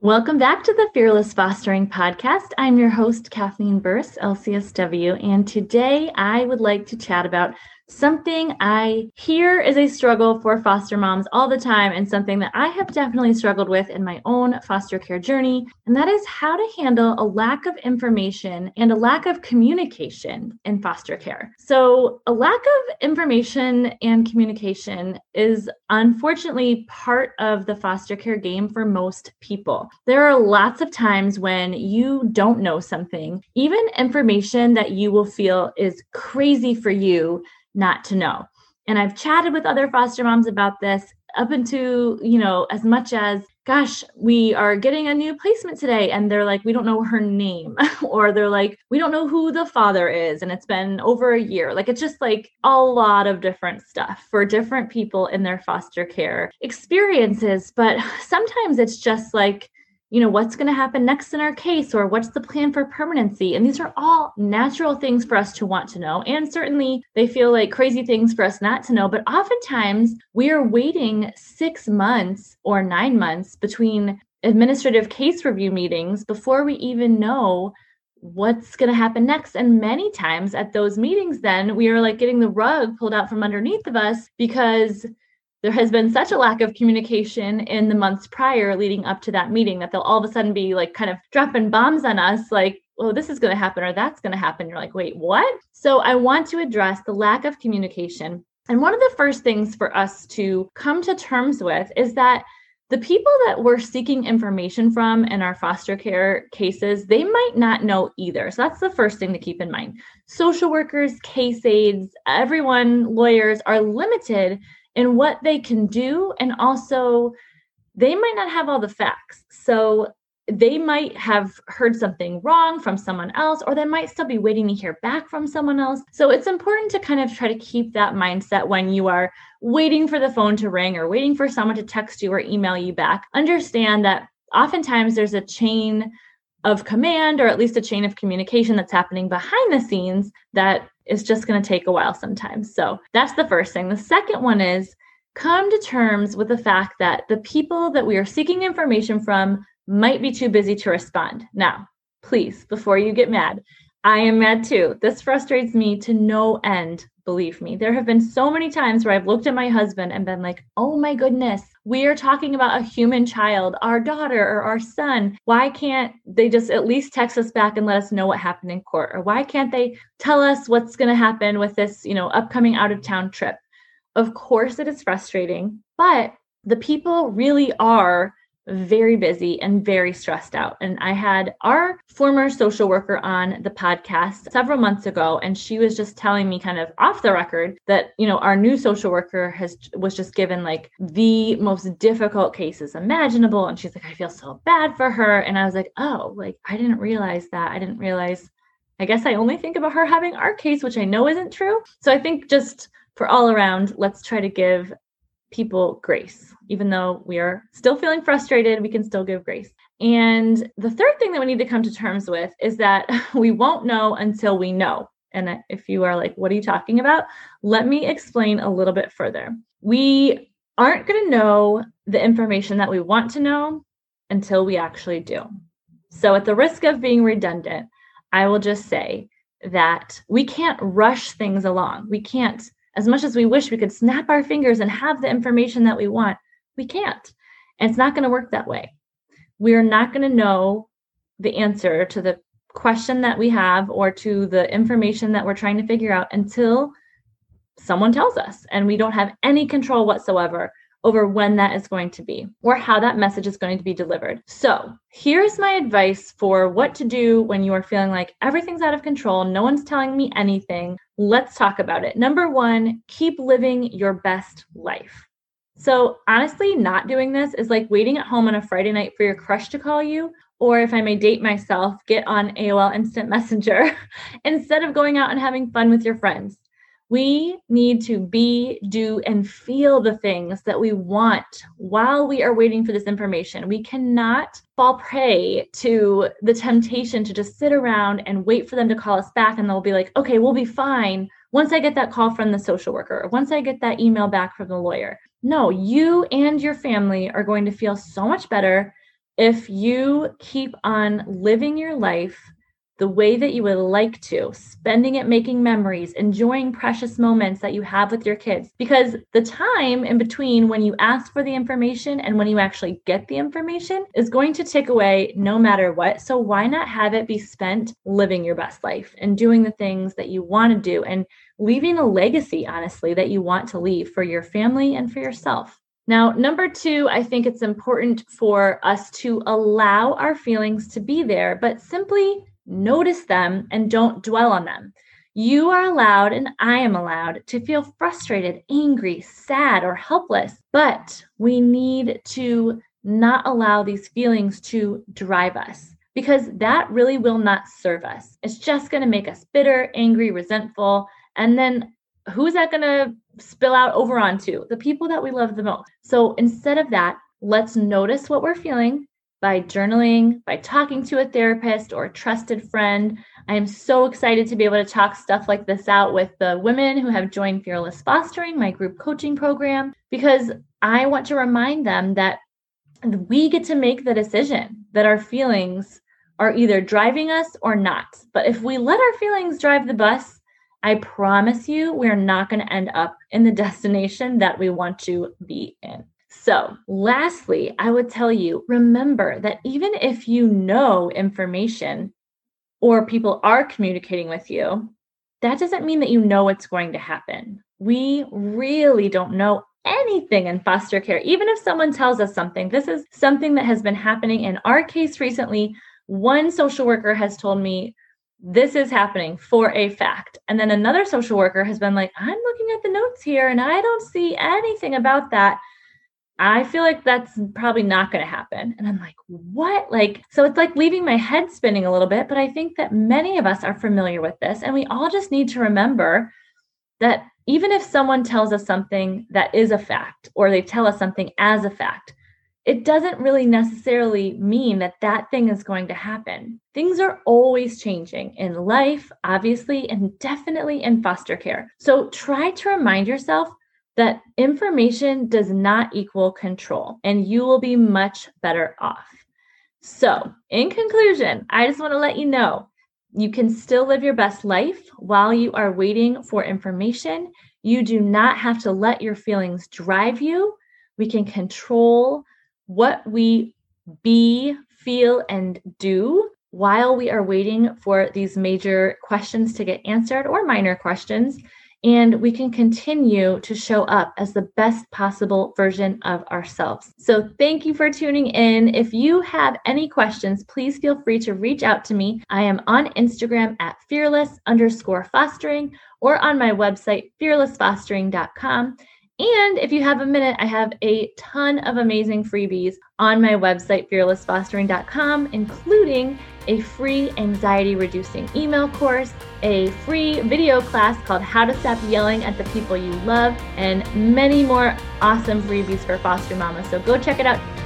Welcome back to the Fearless Fostering Podcast. I'm your host, Kathleen Burst, LCSW, and today I would like to chat about something I hear is a struggle for foster moms all the time, and something that I have definitely struggled with in my own foster care journey, and that is how to handle a lack of information and a lack of communication in foster care. So a lack of information and communication is unfortunately part of the foster care game for most people. There are lots of times when you don't know something, even information that you will feel is crazy for you not to know. And I've chatted with other foster moms about this up into, as much as, gosh, we are getting a new placement today. And they're like, we don't know her name. Or they're like, we don't know who the father is. And it's been over a year. Like, it's just like a lot of different stuff for different people in their foster care experiences. But sometimes it's just like, what's going to happen next in our case, or what's the plan for permanency? And these are all natural things for us to want to know. And certainly they feel like crazy things for us not to know. But oftentimes we are waiting 6 months or 9 months between administrative case review meetings before we even know what's going to happen next. And many times at those meetings, then we are like getting the rug pulled out from underneath of us because there has been such a lack of communication in the months prior leading up to that meeting that they'll all of a sudden be like kind of dropping bombs on us like, well, this is going to happen or that's going to happen. You're like, wait, what? So I want to address the lack of communication. And one of the first things for us to come to terms with is that the people that we're seeking information from in our foster care cases, they might not know either. So that's the first thing to keep in mind. Social workers, case aides, everyone, lawyers are limited and what they can do. And also, they might not have all the facts. So they might have heard something wrong from someone else, or they might still be waiting to hear back from someone else. So it's important to kind of try to keep that mindset when you are waiting for the phone to ring or waiting for someone to text you or email you back. Understand that oftentimes there's a chain of command, or at least a chain of communication that's happening behind the scenes that it's just going to take a while sometimes. So that's the first thing. The second one is come to terms with the fact that the people that we are seeking information from might be too busy to respond. Now, please, before you get mad, I am mad too. This frustrates me to no end. Believe me, there have been so many times where I've looked at my husband and been like, oh my goodness, we are talking about a human child, our daughter or our son. Why can't they just at least text us back and let us know what happened in court? Or why can't they tell us what's going to happen with this, upcoming out of town trip? Of course, it is frustrating, but the people really are very busy and very stressed out. And I had our former social worker on the podcast several months ago, and she was just telling me kind of off the record that, our new social worker was just given like the most difficult cases imaginable. And she's like, I feel so bad for her. And I was like, oh, like, I didn't realize that. I guess I only think about her having our case, which I know isn't true. So I think just for all around, let's try to give people grace. Even though we are still feeling frustrated, we can still give grace. And the third thing that we need to come to terms with is that we won't know until we know. And if you are like, what are you talking about? Let me explain a little bit further. We aren't going to know the information that we want to know until we actually do. So at the risk of being redundant, I will just say that we can't rush things along. We can't. As much as we wish we could snap our fingers and have the information that we want, we can't. And it's not going to work that way. We're not going to know the answer to the question that we have or to the information that we're trying to figure out until someone tells us. And we don't have any control whatsoever over when that is going to be or how that message is going to be delivered. So here's my advice for what to do when you are feeling like everything's out of control. No one's telling me anything. Let's talk about it. Number one, keep living your best life. So honestly, not doing this is like waiting at home on a Friday night for your crush to call you, or if I may date myself, get on AOL Instant Messenger instead of going out and having fun with your friends. We need to be, do, and feel the things that we want while we are waiting for this information. We cannot fall prey to the temptation to just sit around and wait for them to call us back, and they'll be like, okay, we'll be fine once I get that call from the social worker, or once I get that email back from the lawyer. No, you and your family are going to feel so much better if you keep on living your life the way that you would like to, spending it making memories, enjoying precious moments that you have with your kids. Because the time in between when you ask for the information and when you actually get the information is going to tick away no matter what. So why not have it be spent living your best life and doing the things that you want to do and leaving a legacy, honestly, that you want to leave for your family and for yourself. Now, number two, I think it's important for us to allow our feelings to be there, but simply notice them and don't dwell on them. You are allowed, and I am allowed, to feel frustrated, angry, sad, or helpless, but we need to not allow these feelings to drive us, because that really will not serve us. It's just going to make us bitter, angry, resentful, and then who's that going to spill out over onto? The people that we love the most. So instead of that, let's notice what we're feeling by journaling, by talking to a therapist or a trusted friend. I am so excited to be able to talk stuff like this out with the women who have joined Fearless Fostering, my group coaching program, because I want to remind them that we get to make the decision that our feelings are either driving us or not. But if we let our feelings drive the bus, I promise you, we're not going to end up in the destination that we want to be in. So lastly, I would tell you, remember that even if you know information or people are communicating with you, that doesn't mean that you know what's going to happen. We really don't know anything in foster care. Even if someone tells us something, this is something that has been happening in our case recently. One social worker has told me, this is happening for a fact. And then another social worker has been like, I'm looking at the notes here and I don't see anything about that. I feel like that's probably not going to happen. And I'm like, what? So it's like leaving my head spinning a little bit, but I think that many of us are familiar with this. And we all just need to remember that even if someone tells us something that is a fact, or they tell us something as a fact, it doesn't really necessarily mean that that thing is going to happen. Things are always changing in life, obviously, and definitely in foster care. So try to remind yourself that information does not equal control, and you will be much better off. So in conclusion, I just want to let you know, you can still live your best life while you are waiting for information. You do not have to let your feelings drive you. We can control what we be, feel, and do while we are waiting for these major questions to get answered, or minor questions. And we can continue to show up as the best possible version of ourselves. So thank you for tuning in. If you have any questions, please feel free to reach out to me. I am on Instagram at fearless_fostering, or on my website, fearlessfostering.com. And if you have a minute, I have a ton of amazing freebies on my website, fearlessfostering.com, including a free anxiety-reducing email course, a free video class called How to Stop Yelling at the People You Love, and many more awesome freebies for foster mamas. So go check it out.